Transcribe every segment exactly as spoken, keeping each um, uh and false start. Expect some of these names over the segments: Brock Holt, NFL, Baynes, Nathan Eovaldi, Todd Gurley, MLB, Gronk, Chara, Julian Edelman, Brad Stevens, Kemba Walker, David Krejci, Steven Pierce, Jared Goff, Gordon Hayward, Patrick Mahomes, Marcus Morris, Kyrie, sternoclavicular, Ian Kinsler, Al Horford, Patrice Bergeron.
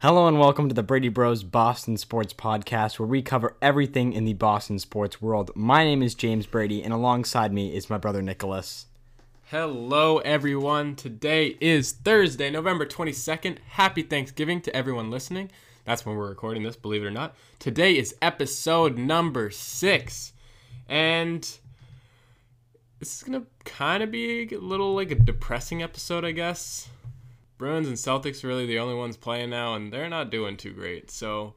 Hello and welcome to the Brady Bros Boston Sports Podcast, where we cover everything in the Boston sports world. My name is James Brady, and alongside me is my brother Nicholas. Hello everyone. Today is Thursday, November twenty-second. Happy Thanksgiving to everyone listening. That's when we're recording this, believe it or not. Today is episode number six, and this is going to kind of be a little like a depressing episode, I guess. Bruins and Celtics are really the only ones playing now, and they're not doing too great. So,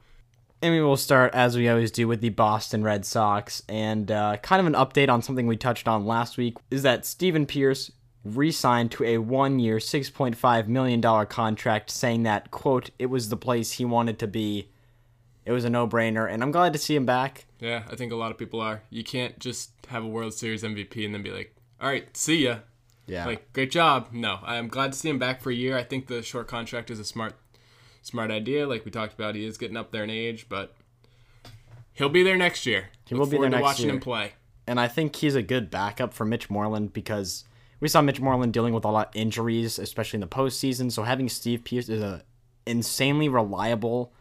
and we will start, as we always do, with the Boston Red Sox. And uh, kind of an update on something we touched on last week is that Steven Pierce re-signed to a one-year, six point five million dollars contract, saying that, quote, it was the place he wanted to be. It was a no-brainer, and I'm glad to see him back. Yeah, I think a lot of people are. You can't just have a World Series M V P and then be like, all right, see ya. Yeah. Like, great job. No, I'm glad to see him back for a year. I think the short contract is a smart smart idea. Like we talked about, he is getting up there in age, but he'll be there next year. He will be there next year. Look forward to watching him play. And I think he's a good backup for Mitch Moreland, because we saw Mitch Moreland dealing with a lot of injuries, especially in the postseason. So having Steve Pierce is a insanely reliable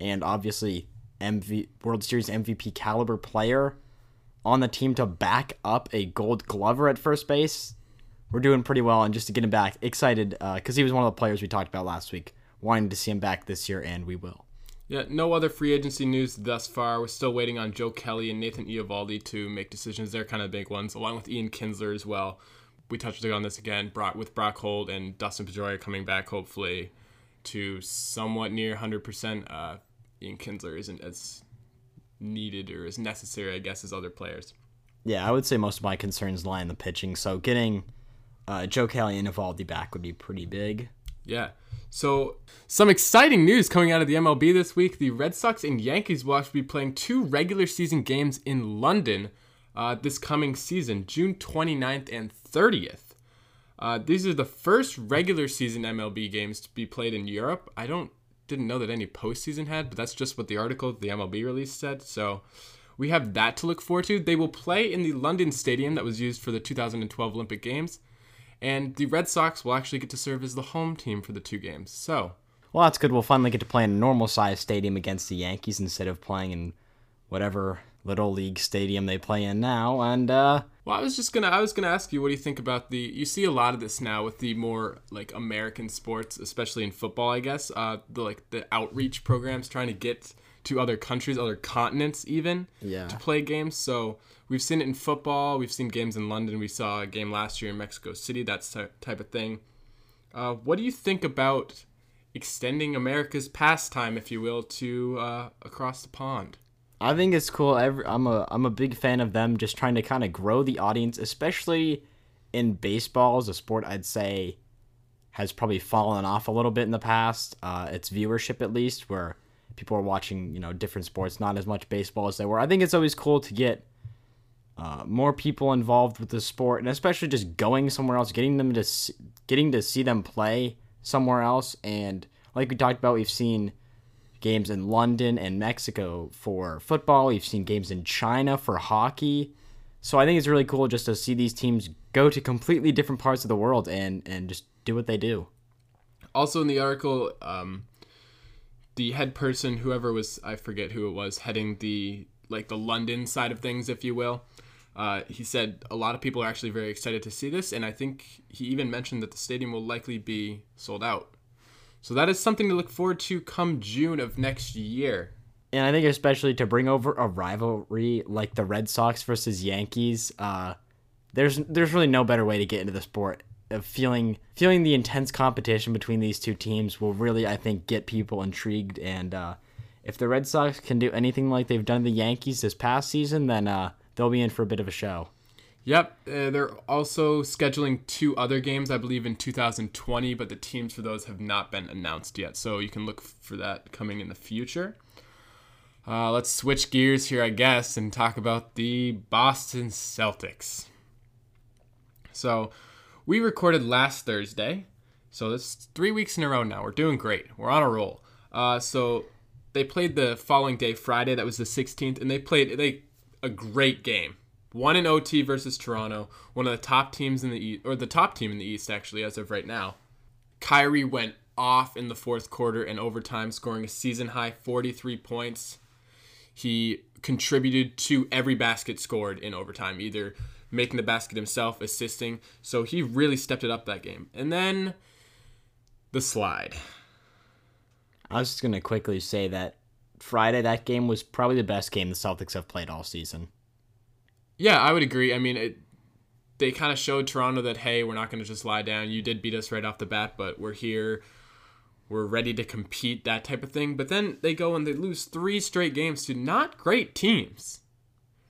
and obviously M V World Series M V P caliber player on the team to back up a Gold Glover at first base. We're doing pretty well, and just to get him back, excited, because uh, he was one of the players we talked about last week, wanting to see him back this year, and we will. Yeah, no other free agency news thus far. We're still waiting on Joe Kelly and Nathan Eovaldi to make decisions. They're kind of big ones, along with Ian Kinsler as well. We touched on this again Brock, with Brock Holt and Dustin Pedroia coming back, hopefully, to somewhat near one hundred percent. Uh, Ian Kinsler isn't as needed or as necessary, I guess, as other players. Yeah, I would say most of my concerns lie in the pitching, so getting Uh, Joe Kelly and Eovaldi back would be pretty big. Yeah. So some exciting news coming out of the M L B this week. The Red Sox and Yankees will actually be playing two regular season games in London uh, this coming season, June twenty-ninth and thirtieth. Uh, these are the first regular season M L B games to be played in Europe. I don't didn't know that any postseason had, but that's just what the article the M L B release said. So we have that to look forward to. They will play in the London Stadium that was used for the two thousand twelve Olympic Games. And the Red Sox will actually get to serve as the home team for the two games. So, well, that's good. We'll finally get to play in a normal-sized stadium against the Yankees instead of playing in whatever little league stadium they play in now. And uh, well, I was just gonna, I was gonna ask you, what do you think about the? You see a lot of this now with the more like American sports, especially in football, I guess. Uh, the like the outreach programs trying to get to other countries, other continents even, yeah, to play games. So we've seen it in football. We've seen games in London. We saw a game last year in Mexico City, that type of thing. Uh, what do you think about extending America's pastime, if you will, to uh, across the pond? I think it's cool. I'm a, I'm a big fan of them just trying to kind of grow the audience, especially in baseball as a sport I'd say has probably fallen off a little bit in the past. Uh, its viewership, at least, where people are watching, you know, different sports, not as much baseball as they were. I think it's always cool to get uh, more people involved with the sport, and especially just going somewhere else, getting them to see, getting to see them play somewhere else. And like we talked about, we've seen games in London and Mexico for football. We've seen games in China for hockey. So I think it's really cool just to see these teams go to completely different parts of the world and and just do what they do. Also in the article, um, the head person, whoever was, I forget who it was, heading the like the London side of things, if you will, uh, he said a lot of people are actually very excited to see this, and I think he even mentioned that the stadium will likely be sold out. So that is something to look forward to come June of next year. And I think especially to bring over a rivalry like the Red Sox versus Yankees, uh, there's there's really no better way to get into the sport. Of feeling feeling the intense competition between these two teams will really, I think, get people intrigued. And uh, if the Red Sox can do anything like they've done the Yankees this past season, then uh, they'll be in for a bit of a show. Yep. Uh, they're also scheduling two other games, I believe, in two thousand twenty, but the teams for those have not been announced yet. So you can look for that coming in the future. Uh, let's switch gears here, I guess, and talk about the Boston Celtics. So we recorded last Thursday, so that's three weeks in a row now. We're doing great. We're on a roll. Uh, so they played the following day, Friday. That was the sixteenth, and they played they a great game. Won in O T versus Toronto, one of the top teams in the East, or the top team in the East actually as of right now. Kyrie went off in the fourth quarter and overtime, scoring a season-high forty-three points. He contributed to every basket scored in overtime, either making the basket himself, assisting. So he really stepped it up that game. And then the slide. I was just going to quickly say that Friday, that game was probably the best game the Celtics have played all season. Yeah, I would agree. I mean, it, they kind of showed Toronto that, hey, we're not going to just lie down. You did beat us right off the bat, but we're here. We're ready to compete, that type of thing. But then they go and they lose three straight games to not great teams.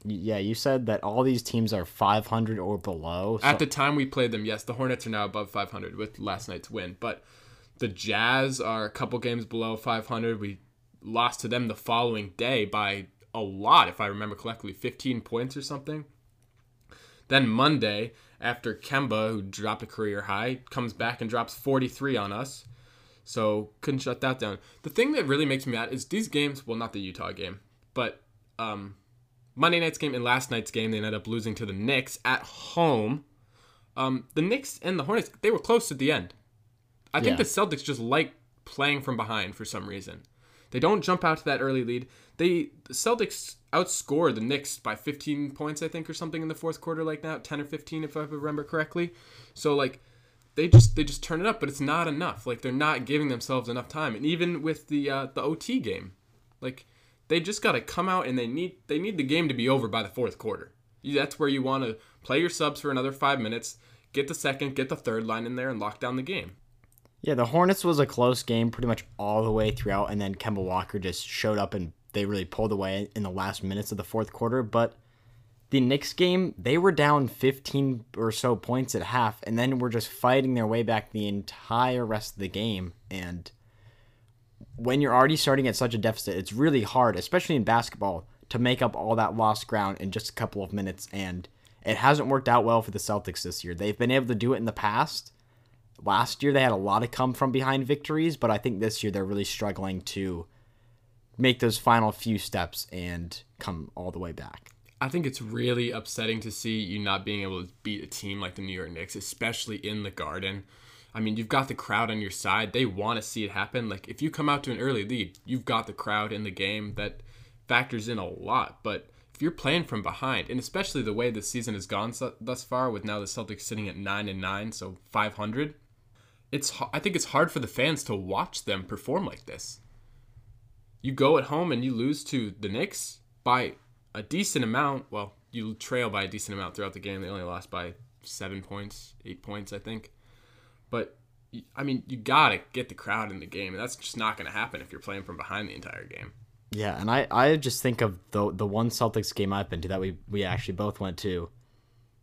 Yeah, you said that all these teams are five hundred or below. So. At the time we played them, yes. The Hornets are now above five hundred with last night's win. But the Jazz are a couple games below five hundred. We lost to them the following day by a lot, if I remember correctly, fifteen points or something. Then Monday, after Kemba, who dropped a career high, comes back and drops forty-three on us. So couldn't shut that down. The thing that really makes me mad is these games, well, not the Utah game, but um, Monday night's game and last night's game, they ended up losing to the Knicks at home. Um, the Knicks and the Hornets, they were close at the end. I think yeah. the Celtics just like playing from behind for some reason. They don't jump out to that early lead. They the Celtics outscored the Knicks by fifteen points, I think, or something in the fourth quarter like that, ten or fifteen if I remember correctly. So, like, they just they just turn it up, but it's not enough. Like, they're not giving themselves enough time. And even with the uh, the O T game, like, they just got to come out and they need they need the game to be over by the fourth quarter. That's where you want to play your subs for another five minutes, get the second, get the third line in there, and lock down the game. Yeah, the Hornets was a close game pretty much all the way throughout, and then Kemba Walker just showed up and they really pulled away in the last minutes of the fourth quarter. But the Knicks game, they were down fifteen or so points at half, and then were just fighting their way back the entire rest of the game. And when you're already starting at such a deficit, it's really hard, especially in basketball, to make up all that lost ground in just a couple of minutes. And it hasn't worked out well for the Celtics this year. They've been able to do it in the past. Last year, they had a lot of come-from-behind victories, but I think this year they're really struggling to make those final few steps and come all the way back. I think it's really upsetting to see you not being able to beat a team like the New York Knicks, especially in the Garden. I mean, you've got the crowd on your side. They want to see it happen. Like, if you come out to an early lead, you've got the crowd in the game. That factors in a lot, but if you're playing from behind, and especially the way the season has gone so, thus far, with now the Celtics sitting at nine and nine, so five hundred, It's I think it's hard for the fans to watch them perform like this. You go at home and you lose to the Knicks by a decent amount. Well, you trail by a decent amount throughout the game. They only lost by seven points, eight points, I think. But, I mean, you got to get the crowd in the game, and that's just not going to happen if you're playing from behind the entire game. Yeah, and I, I just think of the the one Celtics game I've been to that we, we actually both went to,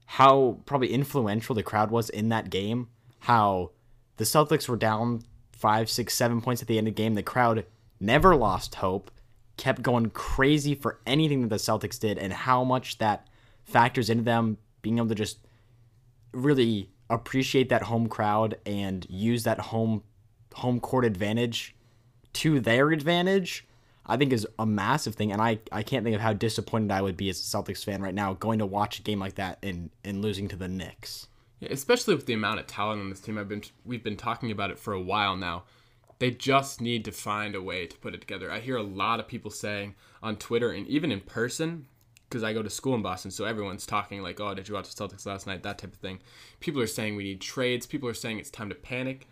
how probably influential the crowd was in that game, how the Celtics were down five, six, seven points at the end of the game. The crowd never lost hope, kept going crazy for anything that the Celtics did, and how much that factors into them being able to just really appreciate that home crowd and use that home home court advantage to their advantage, I think is a massive thing. And I, I can't think of how disappointed I would be as a Celtics fan right now going to watch a game like that and, and losing to the Knicks. Yeah, especially with the amount of talent on this team, I've been we've been talking about it for a while now. They just need to find a way to put it together. I hear a lot of people saying on Twitter and even in person, because I go to school in Boston, so everyone's talking like, oh, did you watch the Celtics last night, that type of thing. People are saying we need trades. People are saying it's time to panic.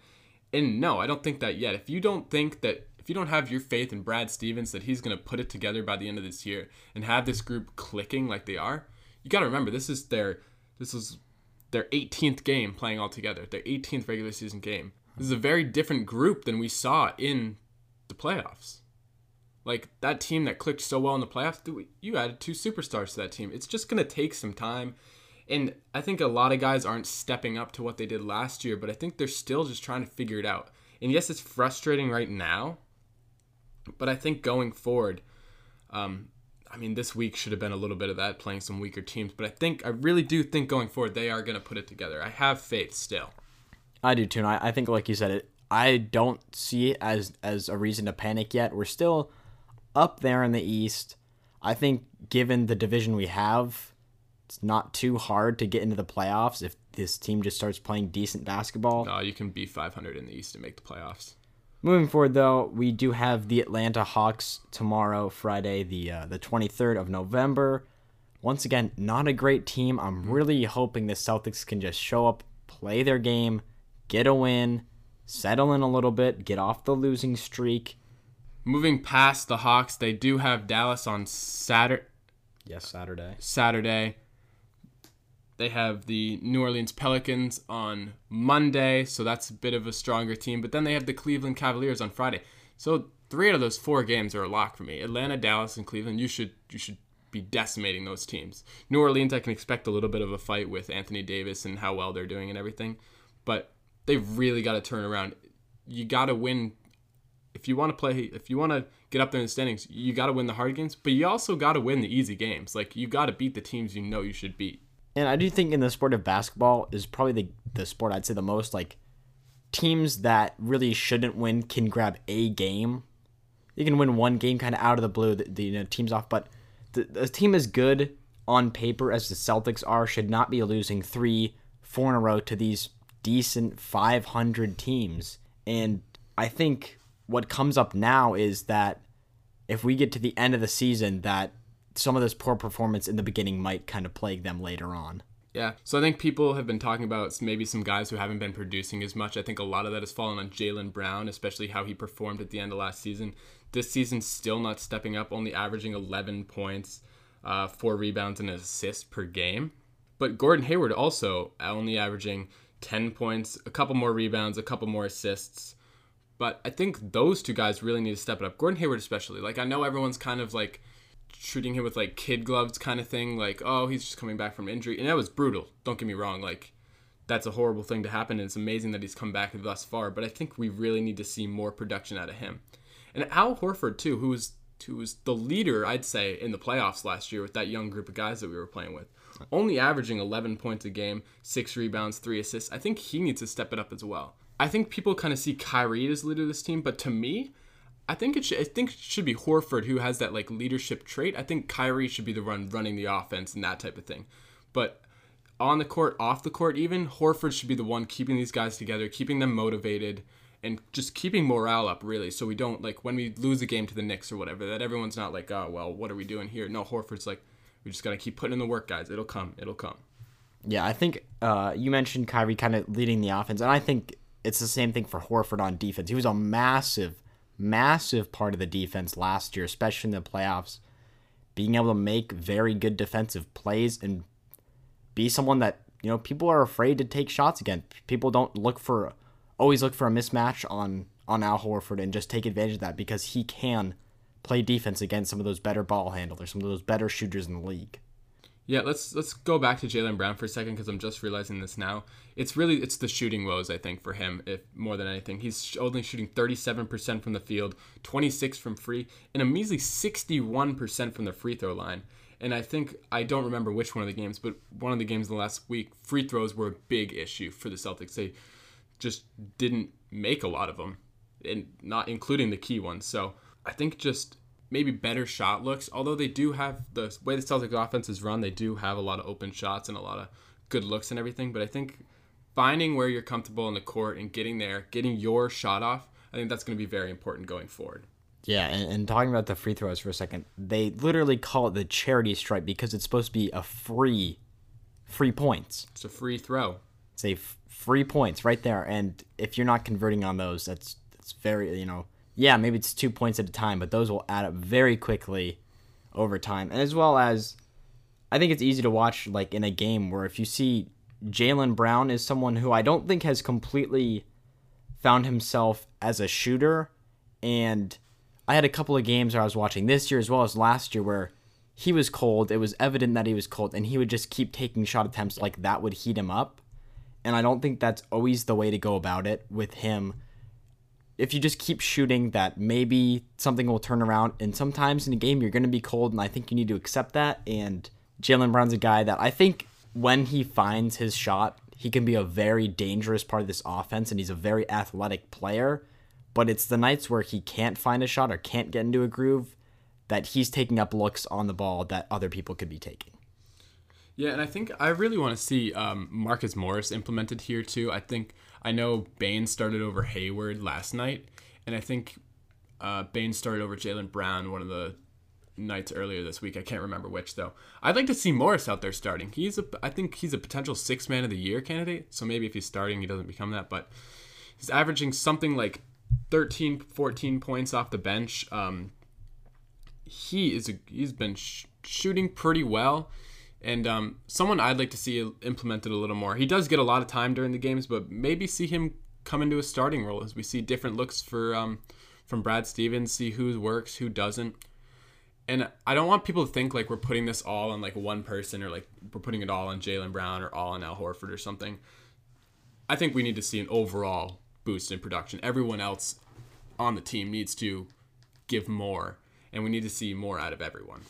And no, I don't think that yet. If you don't think that, if you don't have your faith in Brad Stevens that he's going to put it together by the end of this year and have this group clicking like they are, you got to remember this is their this is their eighteenth game playing all together, their eighteenth regular season game. This is a very different group than we saw in the playoffs. Like, that team that clicked so well in the playoffs, you added two superstars to that team. It's just going to take some time. And I think a lot of guys aren't stepping up to what they did last year, but I think they're still just trying to figure it out. And yes, it's frustrating right now, but I think going forward, um, I mean, this week should have been a little bit of that, playing some weaker teams. But I think, I really do think going forward, they are going to put it together. I have faith still. I do too. And I, I think, like you said, it. I don't see it as, as a reason to panic yet. We're still up there in the East. I think given the division we have, it's not too hard to get into the playoffs if this team just starts playing decent basketball. No, you can be five hundred in the East and make the playoffs. Moving forward, though, we do have the Atlanta Hawks tomorrow, Friday, the uh, the twenty-third of November. Once again, not a great team. I'm really hoping the Celtics can just show up, play their game, get a win, settle in a little bit, get off the losing streak. Moving past the Hawks, they do have Dallas on Saturday. Yes, Saturday. Saturday. They have the New Orleans Pelicans on Monday, so that's a bit of a stronger team. But then they have the Cleveland Cavaliers on Friday. So three out of those four games are a lock for me. Atlanta, Dallas, and Cleveland, you should you should be decimating those teams. New Orleans, I can expect a little bit of a fight with Anthony Davis and how well they're doing and everything. But they've really got to turn around. You got to win. If you want to play, if you want to get up there in the standings, you got to win the hard games. But you also got to win the easy games. Like, you got to beat the teams you know you should beat. And I do think in the sport of basketball is probably the, the sport I'd say the most, like, teams that really shouldn't win can grab a game. You can win one game kind of out of the blue, the, the you know, team's off. But the, the team as good on paper as the Celtics are should not be losing three, four in a row to these decent five hundred teams. And I think what comes up now is that if we get to the end of the season, that some of this poor performance in the beginning might kind of plague them later on. Yeah, so I think people have been talking about maybe some guys who haven't been producing as much. I think a lot of that has fallen on Jaylen Brown, especially how he performed at the end of last season. This season's still not stepping up, only averaging eleven points, uh, four rebounds, and an assist per game. But Gordon Hayward also only averaging ten points, a couple more rebounds, a couple more assists. But I think those two guys really need to step it up. Gordon Hayward especially. Like, I know everyone's kind of like treating him with like kid gloves kind of thing, like, oh, he's just coming back from injury, and that was brutal, don't get me wrong, like, that's a horrible thing to happen, and it's amazing that he's come back thus far, but I think we really need to see more production out of him. And Al Horford too, who was who was the leader, I'd say, in the playoffs last year with that young group of guys that we were playing with, only averaging eleven points a game, six rebounds, three assists. I think he needs to step it up as well. I think people kind of see Kyrie as the leader of this team, but to me, I think it should. I think it should be Horford who has that like leadership trait. I think Kyrie should be the one running the offense and that type of thing. But on the court, off the court, even Horford should be the one keeping these guys together, keeping them motivated, and just keeping morale up really. So we don't, like, when we lose a game to the Knicks or whatever, that everyone's not like, oh well, what are we doing here? No, Horford's like, we just gotta keep putting in the work, guys. It'll come. It'll come. Yeah, I think uh, you mentioned Kyrie kind of leading the offense, and I think it's the same thing for Horford on defense. He was a massive. massive part of the defense last year, especially in the playoffs, being able to make very good defensive plays and be someone that, you know, people are afraid to take shots against. People don't look for, always look for a mismatch on, on Al Horford and just take advantage of that because he can play defense against some of those better ball handlers, some of those better shooters in the league. Yeah, let's let's go back to Jaylen Brown for a second because I'm just realizing this now. It's really it's the shooting woes, I think, for him, if more than anything. He's only shooting thirty-seven percent from the field, twenty-six percent from free, and a measly sixty-one percent from the free throw line. And I think, I don't remember which one of the games, but one of the games in the last week, free throws were a big issue for the Celtics. They just didn't make a lot of them, and not including the key ones. So I think just maybe better shot looks, although they do have, the way the Celtics offense is run, they do have a lot of open shots and a lot of good looks and everything, but I think finding where you're comfortable in the court and getting there, getting your shot off, I think that's going to be very important going forward. Yeah, and, and talking about the free throws for a second, they literally call it the charity stripe because it's supposed to be a free, free points. It's a free throw. It's a f- free points right there, and if you're not converting on those, that's that's very, you know, yeah, maybe it's two points at a time, but those will add up very quickly over time. And as well as, I think it's easy to watch, like, in a game where if you see Jaylen Brown is someone who I don't think has completely found himself as a shooter. And I had a couple of games where I was watching this year as well as last year where he was cold. It was evident that he was cold, and he would just keep taking shot attempts like that would heat him up. And I don't think that's always the way to go about it with him. If you just keep shooting, that maybe something will turn around. And sometimes in a game, you're going to be cold, and I think you need to accept that. And Jaylen Brown's a guy that I think when he finds his shot, he can be a very dangerous part of this offense, and he's a very athletic player. But it's the nights where he can't find a shot or can't get into a groove that he's taking up looks on the ball that other people could be taking. Yeah, and I think I really want to see um, Marcus Morris implemented here too. I think I know Baynes started over Hayward last night, And I think uh, Baynes started over Jaylen Brown one of the nights earlier this week. I can't remember which, though. I'd like to see Morris out there starting. He's a, I think he's a potential sixth man of the year candidate. So maybe if he's starting, he doesn't become that. But he's averaging something like thirteen, fourteen points off the bench. Um, he is a, he's been sh- shooting pretty well. And um, someone I'd like to see implemented a little more. He does get a lot of time during the games, but maybe see him come into a starting role as we see different looks for um, from Brad Stevens, see who works, who doesn't. And I don't want people to think like we're putting this all on like one person or like we're putting it all on Jaylen Brown or all on Al Horford or something. I think we need to see an overall boost in production. Everyone else on the team needs to give more, and we need to see more out of everyone.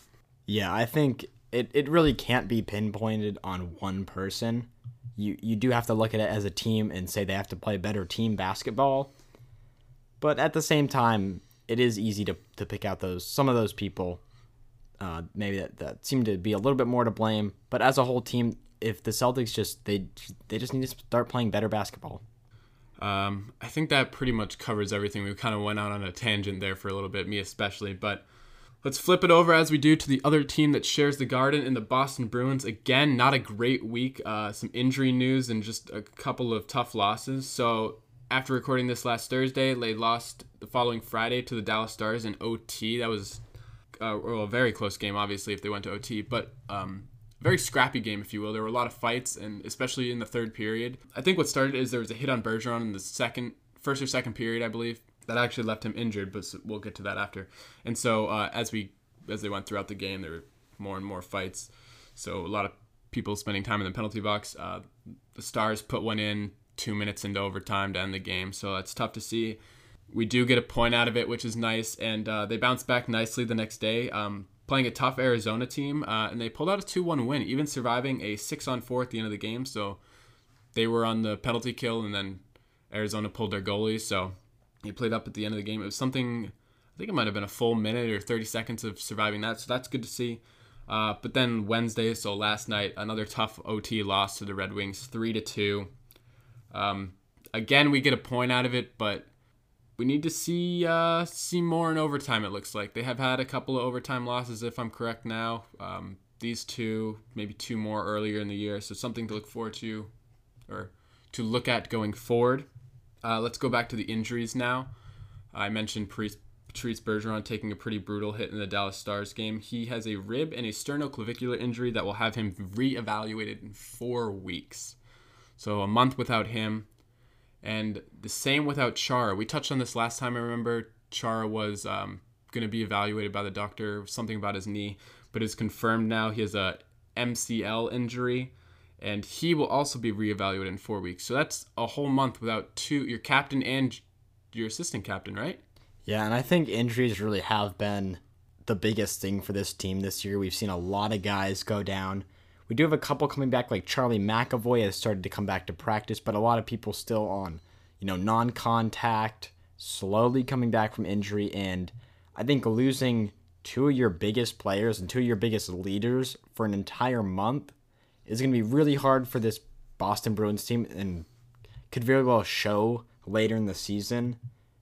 Yeah, I think it, it really can't be pinpointed on one person. You you do have to look at it as a team and say they have to play better team basketball. But at the same time, it is easy to, to pick out those some of those people uh, maybe that, that seem to be a little bit more to blame. But as a whole team, if the Celtics just they they just need to start playing better basketball. Um, I think that pretty much covers everything. We kind of went out on a tangent there for a little bit, me especially. But let's flip it over as we do to the other team that shares the garden in the Boston Bruins. Again, not a great week. Uh, some injury news and just a couple of tough losses. So after recording this last Thursday, they lost the following Friday to the Dallas Stars in O T. That was uh, well, a very close game, obviously, if they went to O T. But um very scrappy game, if you will. There were a lot of fights, and especially in the third period. I think what started is there was a hit on Bergeron in the second, first or second period, I believe, that actually left him injured, but we'll get to that after. And so uh, as we as they went throughout the game, there were more and more fights. So a lot of people spending time in the penalty box. Uh, the Stars put one in two minutes into overtime to end the game, so that's tough to see. We do get a point out of it, which is nice, and uh, they bounced back nicely the next day. Um, playing a tough Arizona team, uh, and they pulled out a two one win, even surviving a six on four at the end of the game. So they were on the penalty kill, and then Arizona pulled their goalie, so he played up at the end of the game. It was something, I think it might have been a full minute or thirty seconds of surviving that, so that's good to see. Uh, but then Wednesday, so last night, another tough O T loss to the Red Wings, three to two. Um, again, we get a point out of it, but we need to see uh, see more in overtime, it looks like. They have had a couple of overtime losses, if I'm correct now. Um, these two, maybe two more earlier in the year, so something to look forward to or to look at going forward. Uh, let's go back to the injuries now. I mentioned Patrice Bergeron taking a pretty brutal hit in the Dallas Stars game. He has a rib and a sternoclavicular injury that will have him reevaluated in four weeks. So a month without him. And the same without Chara. We touched on this last time, I remember. Chara was um, going to be evaluated by the doctor, something about his knee, but it's confirmed now he has a M C L injury, and he will also be reevaluated in four weeks. So that's a whole month without two, your captain and your assistant captain, right? Yeah, and I think injuries really have been the biggest thing for this team this year. We've seen a lot of guys go down. We do have a couple coming back, like Charlie McAvoy has started to come back to practice, but a lot of people still on, you know, non-contact, slowly coming back from injury. And I think losing two of your biggest players and two of your biggest leaders for an entire month is going to be really hard for this Boston Bruins team and could very well show later in the season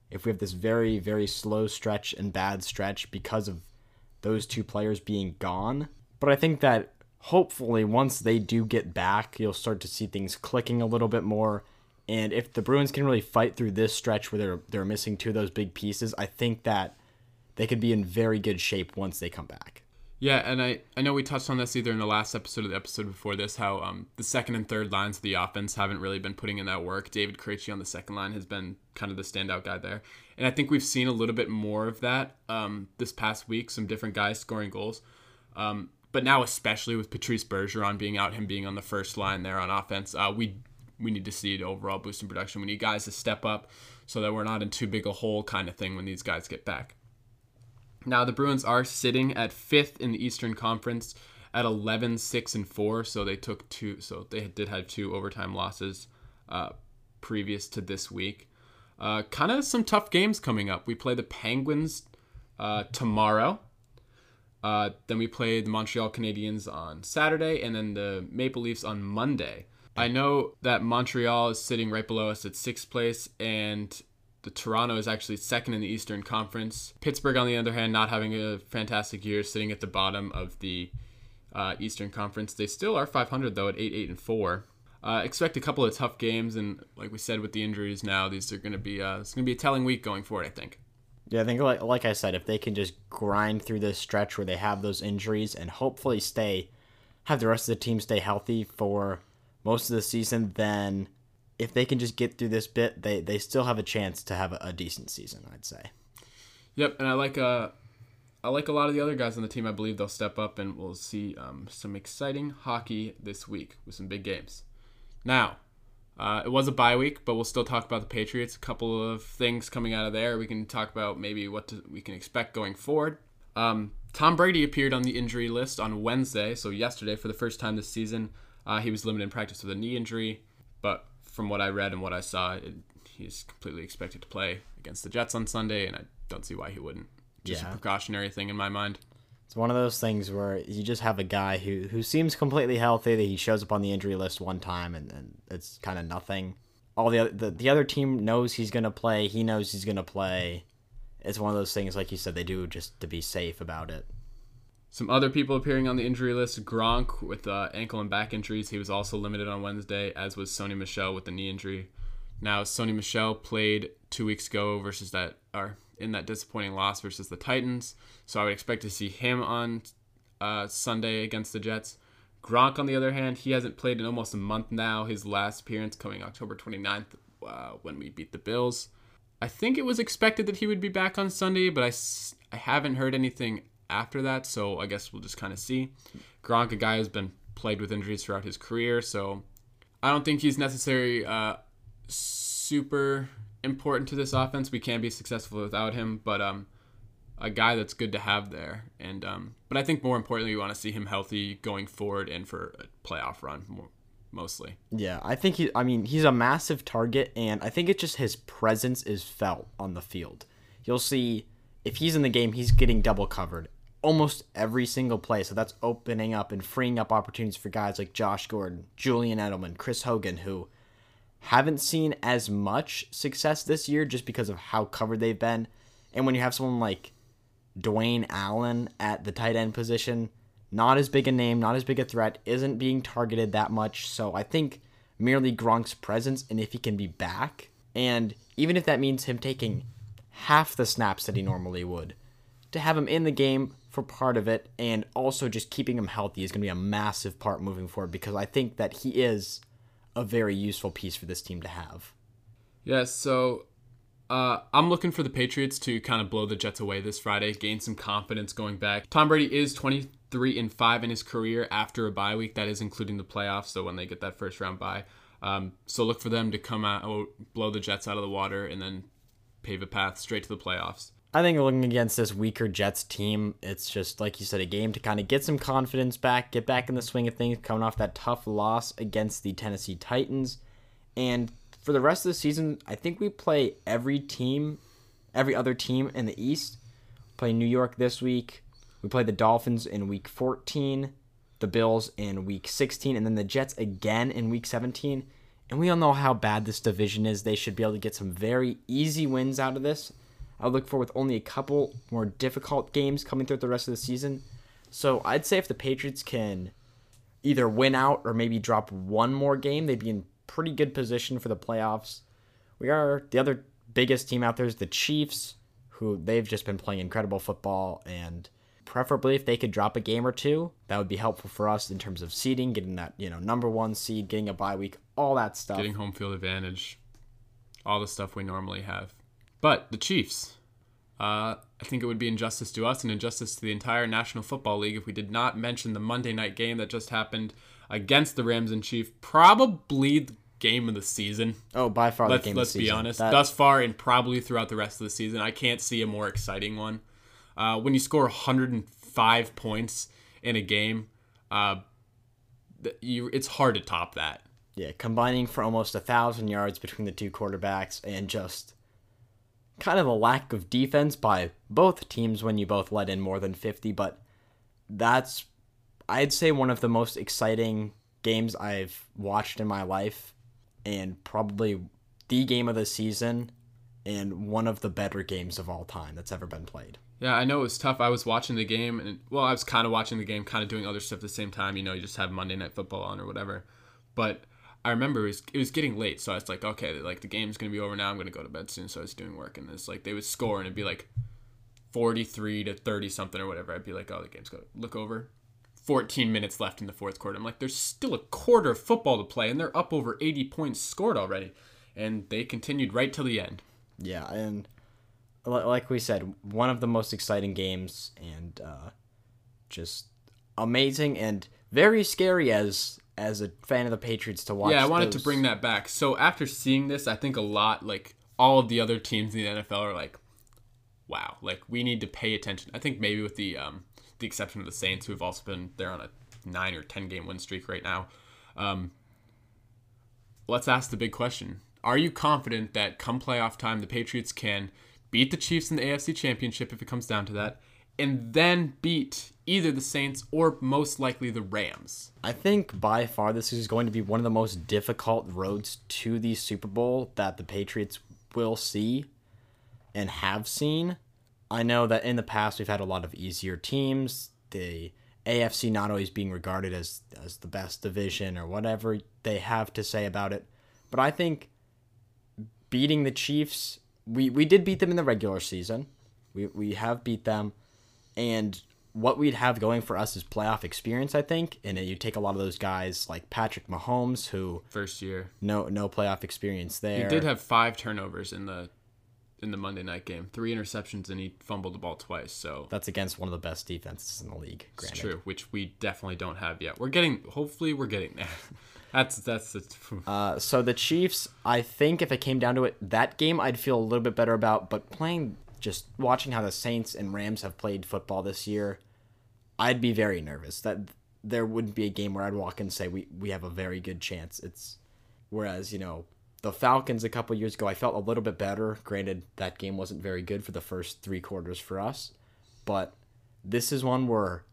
if we have this very, very slow stretch and bad stretch because of those two players being gone. But I think that hopefully, once they do get back, you'll start to see things clicking a little bit more. And if the Bruins can really fight through this stretch where they're they're missing two of those big pieces, I think that they could be in very good shape once they come back. Yeah, and I, I know we touched on this either in the last episode or the episode before this, how um, the second and third lines of the offense haven't really been putting in that work. David Krejci on the second line has been kind of the standout guy there. And I think we've seen a little bit more of that um, this past week, some different guys scoring goals. Um But now, especially with Patrice Bergeron being out, him being on the first line there on offense, uh, we we need to see an overall boost in production. We need guys to step up so that we're not in too big a hole kind of thing when these guys get back. Now, the Bruins are sitting at fifth in the Eastern Conference at eleven, six, and four. So they took two. So they did have two overtime losses uh, previous to this week. Uh, kind of some tough games coming up. We play the Penguins uh, tomorrow. Uh, then we play the Montreal Canadiens on Saturday and then the Maple Leafs on Monday. I know that Montreal is sitting right below us at sixth place, and The Toronto is actually second in the Eastern Conference. Pittsburgh, on the other hand, not having a fantastic year, sitting at the bottom of the uh, Eastern Conference. They still are five hundred, though, at eight eight and four. Uh, expect a couple of tough games, and like we said, with the injuries now, these are going to be uh, it's going to be a telling week going forward, I think. Yeah, I think like, like I said, if they can just grind through this stretch where they have those injuries and hopefully stay, have the rest of the team stay healthy for most of the season, then if they can just get through this bit, they, they still have a chance to have a, a decent season, I'd say. Yep, and I like uh, I like a lot of the other guys on the team. I believe they'll step up, and we'll see um, some exciting hockey this week with some big games. Now, uh, it was a bye week, but we'll still talk about the Patriots. A couple of things coming out of there. We can talk about maybe what to, we can expect going forward. Um, Tom Brady appeared on the injury list on Wednesday, so yesterday, for the first time this season. Uh, he was limited in practice with a knee injury, but from what I read and what I saw, it, he's completely expected to play against the Jets on Sunday, and I don't see why he wouldn't. Just yeah. a precautionary thing in my mind. It's one of those things where you just have a guy who, who seems completely healthy, that he shows up on the injury list one time, and, and it's kind of nothing. All the other, the, the other team knows he's going to play. He knows he's going to play. It's one of those things, like you said, they do just to be safe about it. Some other people appearing on the injury list, Gronk with uh, ankle and back injuries. He was also limited on Wednesday, as was Sonny Michel with the knee injury. Now, Sonny Michel played two weeks ago versus that, or in that disappointing loss versus the Titans, so I would expect to see him on uh, Sunday against the Jets. Gronk, on the other hand, he hasn't played in almost a month now. His last appearance coming October twenty-ninth uh, when we beat the Bills. I think it was expected that he would be back on Sunday, but I, I haven't heard anything after that, so I guess we'll just kind of see. Gronk, a guy who's been plagued with injuries throughout his career, so I don't think he's necessarily uh, super important to this offense. We can be successful without him, but um, a guy that's good to have there. And um, but I think more importantly, we want to see him healthy going forward and for a playoff run more, mostly. Yeah, I think he. I mean, he's a massive target, and I think it's just his presence is felt on the field. You'll see if he's in the game, he's getting double covered almost every single play. So that's opening up and freeing up opportunities for guys like Josh Gordon, Julian Edelman, Chris Hogan, who haven't seen as much success this year just because of how covered they've been. And when you have someone like Dwayne Allen at the tight end position, not as big a name, not as big a threat, isn't being targeted that much. So I think merely Gronk's presence, and if he can be back, and even if that means him taking half the snaps that he normally would, to have him in the game for part of it, and also just keeping him healthy is going to be a massive part moving forward, because I think that he is a very useful piece for this team to have. Yeah, so uh, I'm looking for the Patriots to kind of blow the Jets away this Friday, gain some confidence going back. Tom Brady is twenty-three and five in his career after a bye week. That is including the playoffs, so when they get that first round bye. Um, so look for them to come out, blow the Jets out of the water, and then pave a path straight to the playoffs. I think looking against this weaker Jets team, it's just, like you said, a game to kind of get some confidence back, get back in the swing of things, coming off that tough loss against the Tennessee Titans. And for the rest of the season, I think we play every team, every other team in the East. We play New York this week. We play the Dolphins in week fourteen, the Bills in week sixteen, and then the Jets again in week seventeen. And we all know how bad this division is. They should be able to get some very easy wins out of this. I look for with only a couple more difficult games coming through the rest of the season. So I'd say if the Patriots can either win out or maybe drop one more game, they'd be in pretty good position for the playoffs. We are the other biggest team out there is the Chiefs, who they've just been playing incredible football. And preferably if they could drop a game or two, that would be helpful for us in terms of seeding, getting that, you know, number one seed, getting a bye week, all that stuff. Getting home field advantage, all the stuff we normally have. But the Chiefs, uh, I think it would be injustice to us and injustice to the entire National Football League if we did not mention the Monday night game that just happened against the Rams and Chiefs. Probably the game of the season. Oh, by far let's, the game of the season. Let's be honest. That... Thus far and probably throughout the rest of the season, I can't see a more exciting one. Uh, when you score one hundred five points in a game, uh, you it's hard to top that. Yeah, combining for almost one thousand yards between the two quarterbacks and just kind of a lack of defense by both teams when you both let in more than fifty, but that's, I'd say, one of the most exciting games I've watched in my life and probably the game of the season. and one of the better games of all time that's ever been played. Yeah, I know it was tough. I was watching the game, and well, I was kind of watching the game, kind of doing other stuff at the same time. You know, you just have Monday Night Football on or whatever. But I remember it was, it was getting late, so I was like, okay, like the game's going to be over now. I'm going to go to bed soon, so I was doing work. And it's like they would score, and it'd be like forty-three to thirty-something or whatever. I'd be like, oh, the game's going to look over. fourteen minutes left in the fourth quarter. I'm like, there's still a quarter of football to play, and they're up over eighty points scored already. And they continued right till the end. Yeah, and like we said, one of the most exciting games, and uh, just amazing and very scary as as a fan of the Patriots to watch. Yeah, I wanted those. to bring that back. So after seeing this, I think a lot, like all of the other teams in the N F L are like, wow, like we need to pay attention. I think maybe with the um, the exception of the Saints, who have also been there on a nine or ten game win streak right now. Um, let's ask the big question. Are you confident that come playoff time, the Patriots can beat the Chiefs in the A F C Championship if it comes down to that, and then beat either the Saints or most likely the Rams? I think by far this is going to be one of the most difficult roads to the Super Bowl that the Patriots will see and have seen. I know that in the past we've had a lot of easier teams, the A F C not always being regarded as, as the best division or whatever they have to say about it. But I think beating the Chiefs, we, we did beat them in the regular season. We we have beat them. And what we'd have going for us is playoff experience, I think. And you take a lot of those guys like Patrick Mahomes, who... First year. No no playoff experience there. He did have five turnovers in the in the Monday night game. Three interceptions, and he fumbled the ball twice. So that's against one of the best defenses in the league, granted. It's true, which we definitely don't have yet. We're getting... Hopefully we're getting there. That's that's the uh, so the Chiefs, I think if it came down to it, that game I'd feel a little bit better about. But playing, just watching how the Saints and Rams have played football this year, I'd be very nervous. That there wouldn't be a game where I'd walk in and say we, we have a very good chance. It's whereas, you know, the Falcons a couple years ago, I felt a little bit better. Granted, that game wasn't very good for the first three quarters for us, but this is one where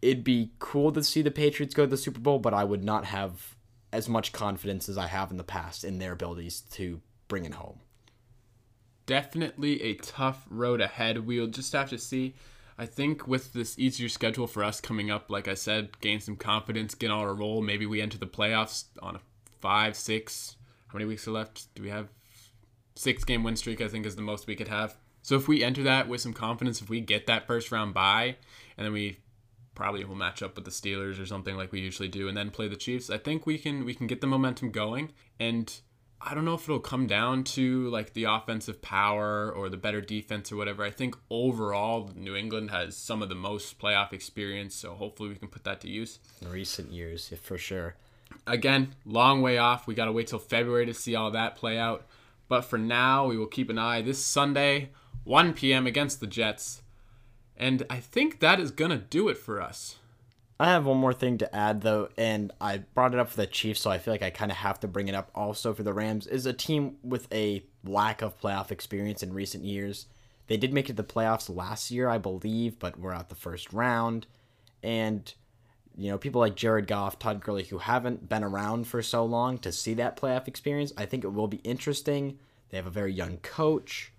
it'd be cool to see the Patriots go to the Super Bowl, but I would not have as much confidence as I have in the past in their abilities to bring it home. Definitely a tough road ahead. We'll just have to see. I think with this easier schedule for us coming up, like I said, gain some confidence, get on a roll. Maybe we enter the playoffs on a five, six. How many weeks are left? Do we have six game win streak? I think is the most we could have. So if we enter that with some confidence, if we get that first round bye, and then we probably will match up with the Steelers or something like we usually do, and then play the Chiefs, I think we can we can get the momentum going. And I don't know if it'll come down to like the offensive power or the better defense or whatever. I think overall New England has some of the most playoff experience, so hopefully we can put that to use. In recent years, yeah, for sure. Again, long way off. We got to wait till February to see all that play out. But for now, we will keep an eye this Sunday, one p.m. against the Jets. And I think that is going to do it for us. I have one more thing to add, though, and I brought it up for the Chiefs, so I feel like I kind of have to bring it up also for the Rams, is a team with a lack of playoff experience in recent years. They did make it to the playoffs last year, I believe, but were out the first round. And, you know, people like Jared Goff, Todd Gurley, who haven't been around for so long to see that playoff experience, I think it will be interesting. They have a very young coach,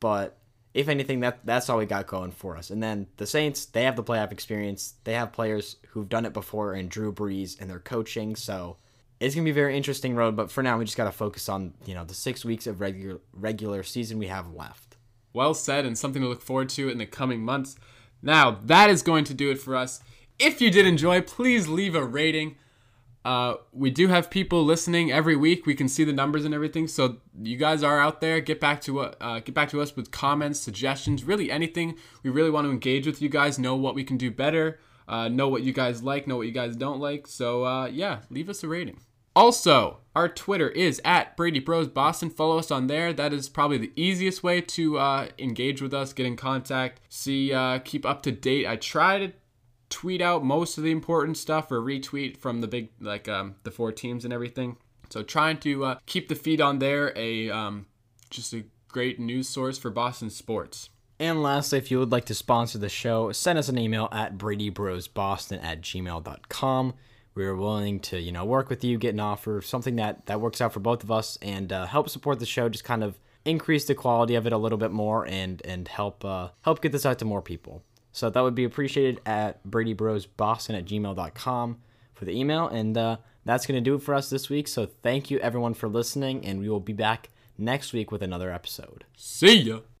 but if anything, that that's all we got going for us. And then the Saints, they have the playoff experience. They have players who've done it before and Drew Brees and their coaching. So it's going to be a very interesting road. But for now, we just got to focus on, you know, the six weeks of regular regular season we have left. Well said, and something to look forward to in the coming months. Now, that is going to do it for us. If you did enjoy, please leave a rating. Uh, we do have people listening every week. We can see the numbers and everything. So you guys are out there. Get back to uh, get back to us with comments, suggestions, really anything. We really want to engage with you guys. Know what we can do better. Uh, know what you guys like. Know what you guys don't like. So uh, yeah, leave us a rating. Also, our Twitter is at Brady Bros Boston. Follow us on there. That is probably the easiest way to uh, engage with us, get in contact, see, uh, keep up to date. I try to tweet out most of the important stuff or retweet from the big, like um, the four teams and everything. So trying to uh, keep the feed on there a um, just a great news source for Boston sports. And lastly, if you would like to sponsor the show, send us an email at bradybrosboston at gmail dot com. We're willing to, you know, work with you, get an offer, something that, that works out for both of us and uh, help support the show, just kind of increase the quality of it a little bit more and and help uh, help get this out to more people. So that would be appreciated at Brady Bros Boston at gmail dot com for the email. And uh, that's going to do it for us this week. So thank you, everyone, for listening, and we will be back next week with another episode. See ya!